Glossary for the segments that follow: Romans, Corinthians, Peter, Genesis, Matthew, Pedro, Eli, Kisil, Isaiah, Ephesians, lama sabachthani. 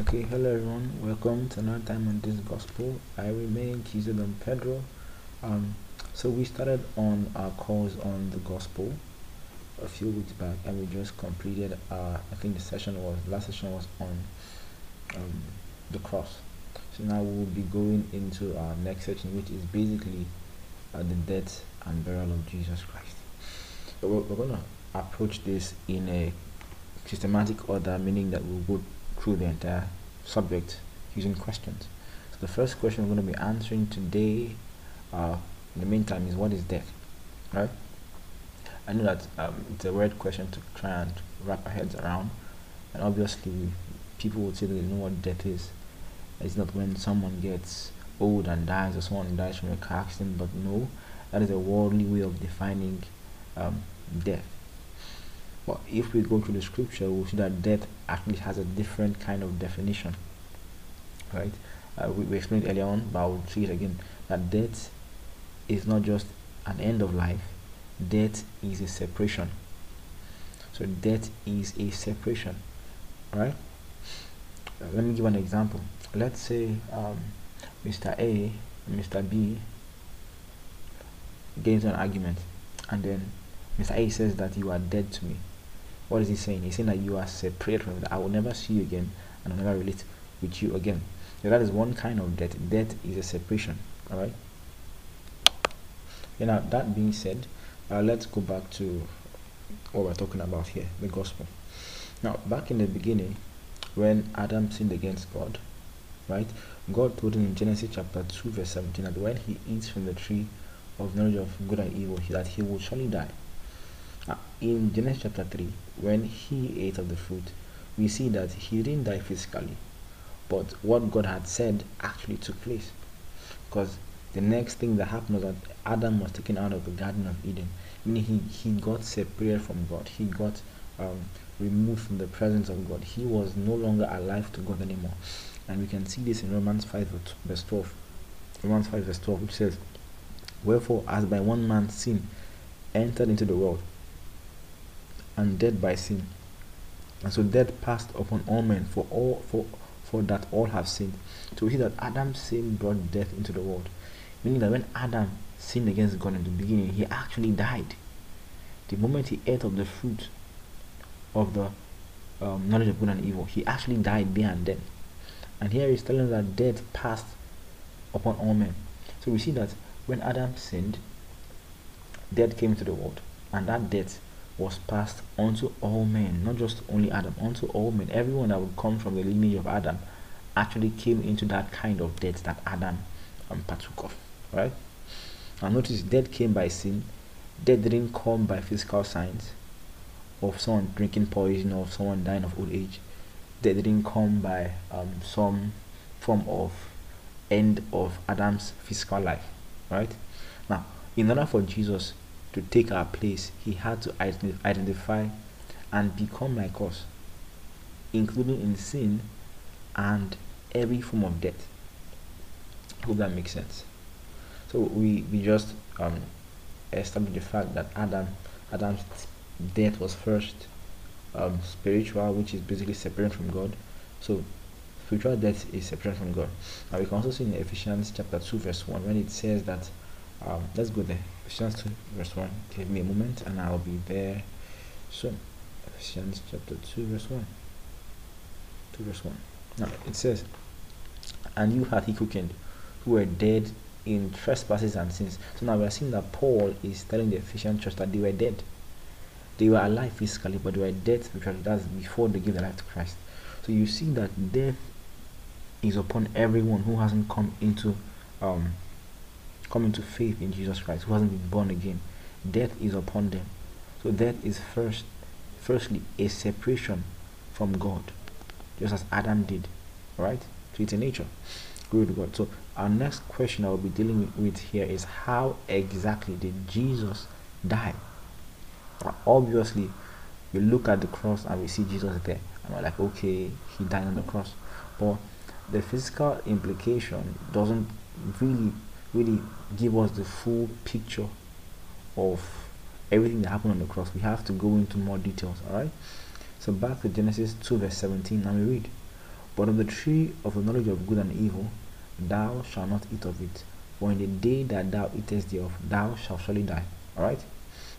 Okay, hello everyone, welcome to another time on this gospel. I remain Kisil and Pedro. So we started on our course on the gospel a few weeks back, and we just completed our, I think the last session was on the cross. So now we'll be going into our next section, which is basically the death and burial of Jesus Christ. So we're going to approach this in a systematic order, meaning that we'll go through the entire subject using questions. So the first question we're going to be answering today, in the meantime, is what is death, right? I know that it's a weird question to try and wrap our heads around, and obviously people would say that they know what death is. It's not when someone gets old and dies, or someone dies from a car accident, but no, that is a worldly way of defining death. But if we go to the scripture, we'll see that death actually has a different kind of definition, right? We explained earlier on, but I will say it again, that death is not just an end of life. Death is a separation. So death is a separation, right? Let me give an example. Let's say Mr. A and Mr. B get into an argument, and then Mr. A says that you are dead to me. What is he saying? He's saying that you are separated from me. I will never see you again, and I'll never relate with you again. So that is one kind of death. Death is a separation. All right. Okay, now that being said, let's go back to what we're talking about here, the gospel. Now, back in the beginning, when Adam sinned against God, right? God told him in Genesis chapter 2, verse 17, that when he eats from the tree of knowledge of good and evil, that he will surely die. In Genesis chapter 3, when he ate of the fruit, we see that he didn't die physically, but what God had said actually took place. Because the next thing that happened was that Adam was taken out of the Garden of Eden, meaning he got separated from God. He got removed from the presence of God. He was no longer alive to God anymore. And we can see this in Romans 5 verse 12. Romans 5 verse 12, which says, "Wherefore, as by one man sin entered into the world, and death by sin, and so death passed upon all men, for that all have sinned." So we see that Adam's sin brought death into the world, meaning that when Adam sinned against God in the beginning, he actually died. The moment he ate of the fruit of the knowledge of good and evil, he actually died there and then. And here he's telling us that death passed upon all men. So we see that when Adam sinned, death came into the world, and that death was passed onto all men, not just only Adam, onto all men. Everyone that would come from the lineage of Adam actually came into that kind of death that Adam partook of, right? And notice, death came by sin. Death didn't come by physical signs of someone drinking poison or someone dying of old age. Death didn't come by some form of end of Adam's physical life, right? Now, in order for Jesus to take our place, he had to identify and become like us, including in sin and every form of death. I hope that makes sense. So we just established the fact that Adam's death was first spiritual, which is basically separated from God. So spiritual death is separated from God. Now we can also see in Ephesians chapter 2 verse 1, when it says that let's go there. Ephesians 2 verse 1. Give me a moment and I'll be there soon. Ephesians chapter 2 verse 1. 2 verse 1. Now it says, "And you hath he quickened, who were dead in trespasses and sins." So now we are seeing that Paul is telling the Ephesian church that they were dead. They were alive physically, but they were dead spiritually. That's before they gave their life to Christ. So you see that death is upon everyone who hasn't come into faith in Jesus Christ, who hasn't been born again. Death is upon them. So death is firstly a separation from God, just as Adam did, right? So it's a nature. Glory to God. So our next question I will be dealing with here is, how exactly did Jesus die? Obviously, we look at the cross and we see Jesus there, and we're like, okay, he died on the cross. But the physical implication doesn't really give us the full picture of everything that happened on the cross. We have to go into more details, all right? So back to Genesis 2 verse 17, and we read, But of the tree of the knowledge of good and evil, thou shalt not eat of it. For in the day that thou eatest thereof, thou shalt surely die. Alright?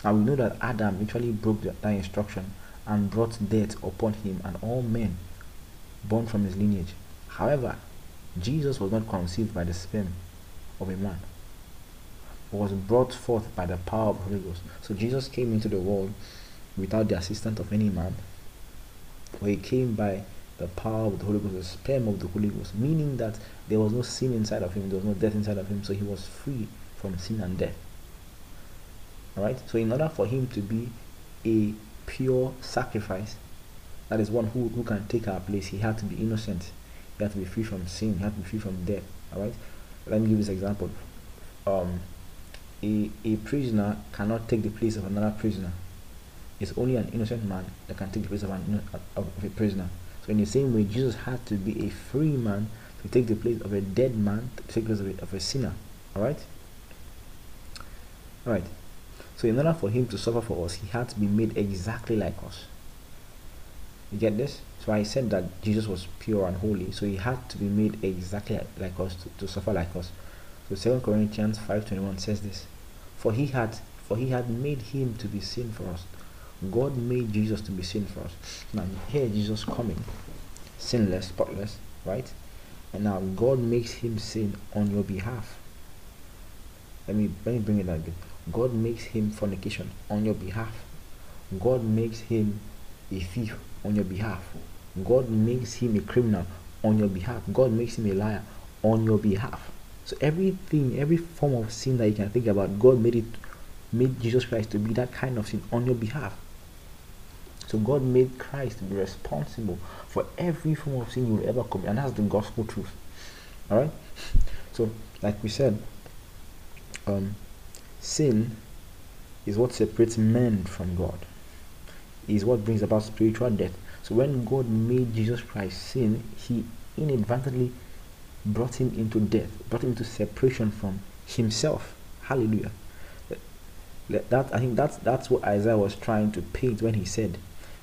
And we know that Adam actually broke that instruction and brought death upon him and all men born from his lineage. However, Jesus was not conceived by the sperm of a man, but was brought forth by the power of the Holy Ghost. So Jesus came into the world without the assistance of any man, for he came by the power of the Holy Ghost, the sperm of the Holy Ghost, meaning that there was no sin inside of him, there was no death inside of him, so he was free from sin and death. Alright, so in order for him to be a pure sacrifice, that is one who can take our place, he had to be innocent, he had to be free from sin, he had to be free from death. Alright, let me give this example. A prisoner cannot take the place of another prisoner. It's only an innocent man that can take the place of a prisoner. So in the same way, Jesus had to be a free man to take the place of a dead man, to take the place of a sinner. Alright? Alright. So in order for him to suffer for us, he had to be made exactly like us. You get this? So I said that Jesus was pure and holy, so he had to be made exactly like us to suffer like us. So 2 Corinthians 5:21 says this: For he had made him to be sin for us. God made Jesus to be sin for us. Now here Jesus coming, sinless, spotless, right? And now God makes him sin on your behalf. Let me bring it again. God makes him fornication on your behalf. God makes him a thief on your behalf. God makes him a criminal on your behalf. God makes him a liar on your behalf. So everything, every form of sin that you can think about, God made Jesus Christ to be that kind of sin on your behalf. So God made Christ to be responsible for every form of sin you will ever commit, and that's the gospel truth. Alright? So like we said, sin is what separates men from God, is what brings about spiritual death. So when God made Jesus Christ sin, he inadvertently brought him into death, brought him into separation from himself. Hallelujah. That I think that's what Isaiah was trying to paint when he said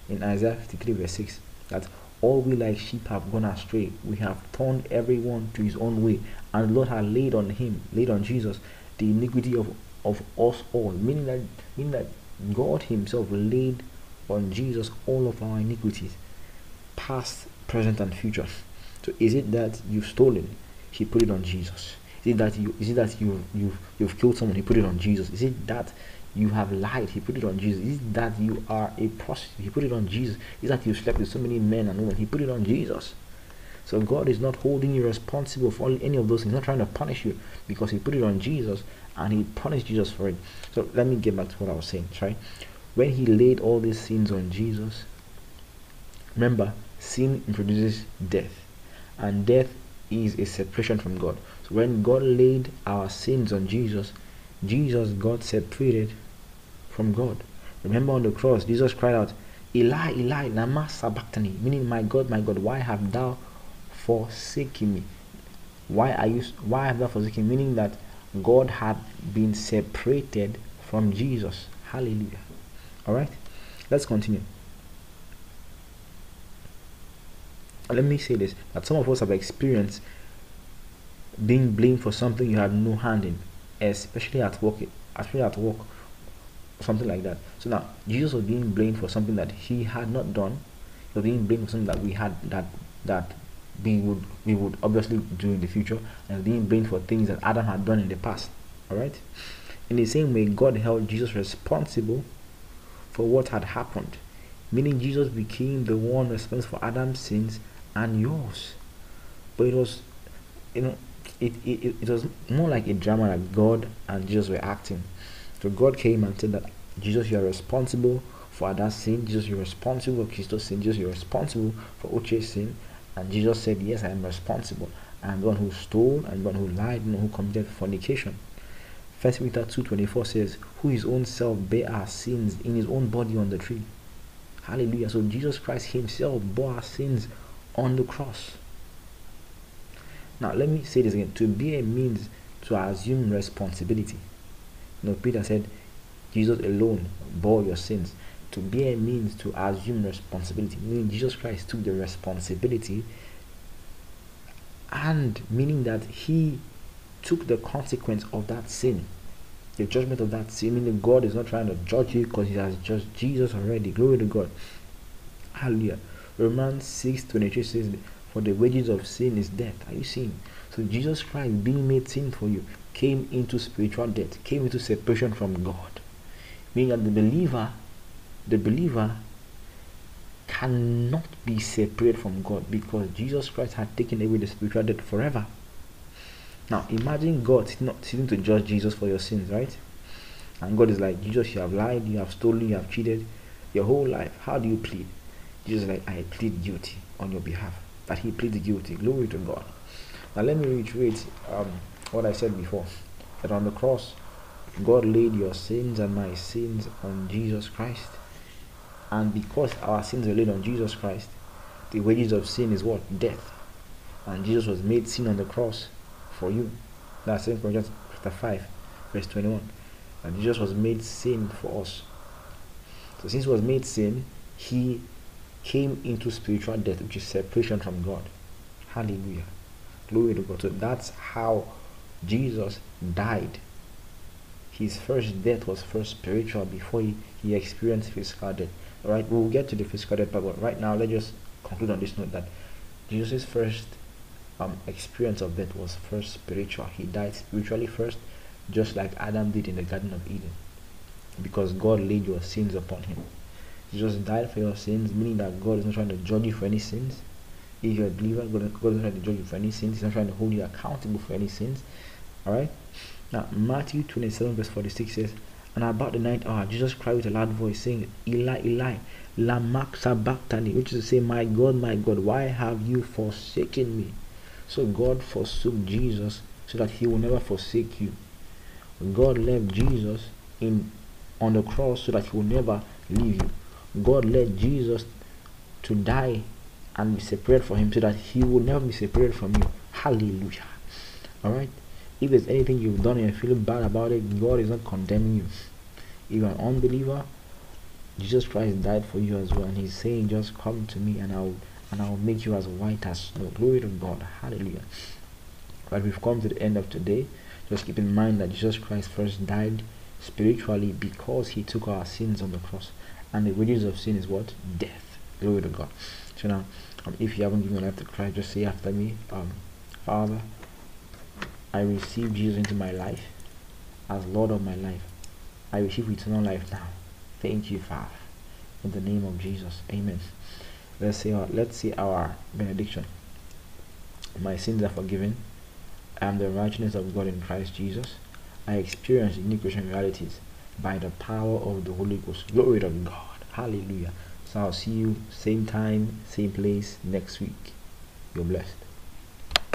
in Isaiah 53:6 that all we like sheep have gone astray, we have turned everyone to his own way, and the Lord had laid on him, laid on Jesus, the iniquity of us all, meaning that God himself laid on Jesus all of our iniquities, past, present, and future. So is it that you've stolen? He put it on Jesus. Is it that you've killed someone? He put it on Jesus. Is it that you have lied? He put it on Jesus. Is it that you are a prostitute? He put it on Jesus. Is it that you slept with so many men and women? He put it on Jesus. So God is not holding you responsible for any of those things. He's not trying to punish you, because he put it on Jesus and he punished Jesus for it. So let me get back to what I was saying, right? When he laid all these sins on Jesus, remember, sin introduces death, and death is a separation from God. So when God laid our sins on Jesus, Jesus got separated from God. Remember, on the cross, Jesus cried out, "Eli, Eli, lama sabachthani," meaning, my God, why have thou forsaken me? Why have thou forsaken me? Meaning that God had been separated from Jesus. Hallelujah. Alright, let's continue. Let me say this, that some of us have experienced being blamed for something you had no hand in, especially at work, something like that. So now Jesus was being blamed for something that he had not done. He was being blamed for something that we had that we would obviously do in the future, and being blamed for things that Adam had done in the past. Alright? In the same way, God held Jesus responsible for what had happened, meaning Jesus became the one responsible for Adam's sins and yours. But it was, you know, it was more like a drama that God and Jesus were acting. So God came and said that, Jesus, you are responsible for Adam's sin. Jesus, you are responsible for Christ's sin. Jesus, you are responsible for Uche's sin. And Jesus said, yes, I am responsible. I am the one who stole, I am the one who lied, and who committed fornication. 1 Peter 2:24 says, who his own self bare our sins in his own body on the tree. Hallelujah. So Jesus Christ himself bore our sins on the cross. Now let me say this again. To bear means to assume responsibility. You know, Peter said, Jesus alone bore your sins. To bear means to assume responsibility, meaning Jesus Christ took the responsibility and meaning that he took the consequence of that sin, the judgment of that sin. Meaning God is not trying to judge you because he has judged Jesus already. Glory to God. Hallelujah. Romans 6:23 says, "For the wages of sin is death." Are you seeing? So Jesus Christ, being made sin for you, came into spiritual death, came into separation from God. Meaning that the believer cannot be separated from God because Jesus Christ had taken away the spiritual death forever. Now imagine God not sitting to judge Jesus for your sins, right? And God is like, "Jesus, you have lied, you have stolen, you have cheated your whole life. How do you plead?" Jesus is like, "I plead guilty on your behalf." That he pleaded guilty. Glory to God. Now let me reiterate what I said before, that on the cross God laid your sins and my sins on Jesus Christ, and because our sins were laid on Jesus Christ, the wages of sin is what? Death. And Jesus was made sin on the cross for you. That's 2 Corinthians 5 verse 21. And Jesus was made sin for us. So since he was made sin, he came into spiritual death, which is separation from God. Hallelujah. Glory to God. So that's how Jesus died. His first death was first spiritual before he experienced physical death. Alright, we'll get to the physical death, but right now let's just conclude on this note that Jesus' first experience of death was first spiritual. He died spiritually first, just like Adam did in the Garden of Eden, because God laid your sins upon him. Jesus died for your sins, meaning that God is not trying to judge you for any sins. If you're a believer, God is not trying to judge you for any sins. He's not trying to hold you accountable for any sins. Alright? Now, Matthew 27 verse 46 says, "And about the ninth hour, Jesus cried with a loud voice, saying, 'Eli, Eli, lama sabachthani,' which is to say, 'My God, why have you forsaken me?'" So God forsook Jesus so that he will never forsake you. God left Jesus on the cross so that he will never leave you. God led Jesus to die and be separated from him so that he will never be separated from you. Hallelujah. Alright? If there's anything you've done and you're feeling bad about it, God is not condemning you. If you're an unbeliever, Jesus Christ died for you as well, and he's saying, "Just come to me and I'll make you as white as snow." Glory to God. Hallelujah. But we've come to the end of today. Just keep in mind that Jesus Christ first died spiritually because he took our sins on the cross. And the wages of sin is what? Death. Glory to God. So now, if you haven't given your life to Christ, just say after me, "Father, I receive Jesus into my life as Lord of my life. I receive eternal life now. Thank you, Father. In the name of Jesus, amen." Let's say our benediction. My sins are forgiven. I am the righteousness of God in Christ Jesus. I experience unique Christian realities by the power of the Holy Ghost. Glory to God. Hallelujah. So I'll see you same time, same place next week. You're blessed.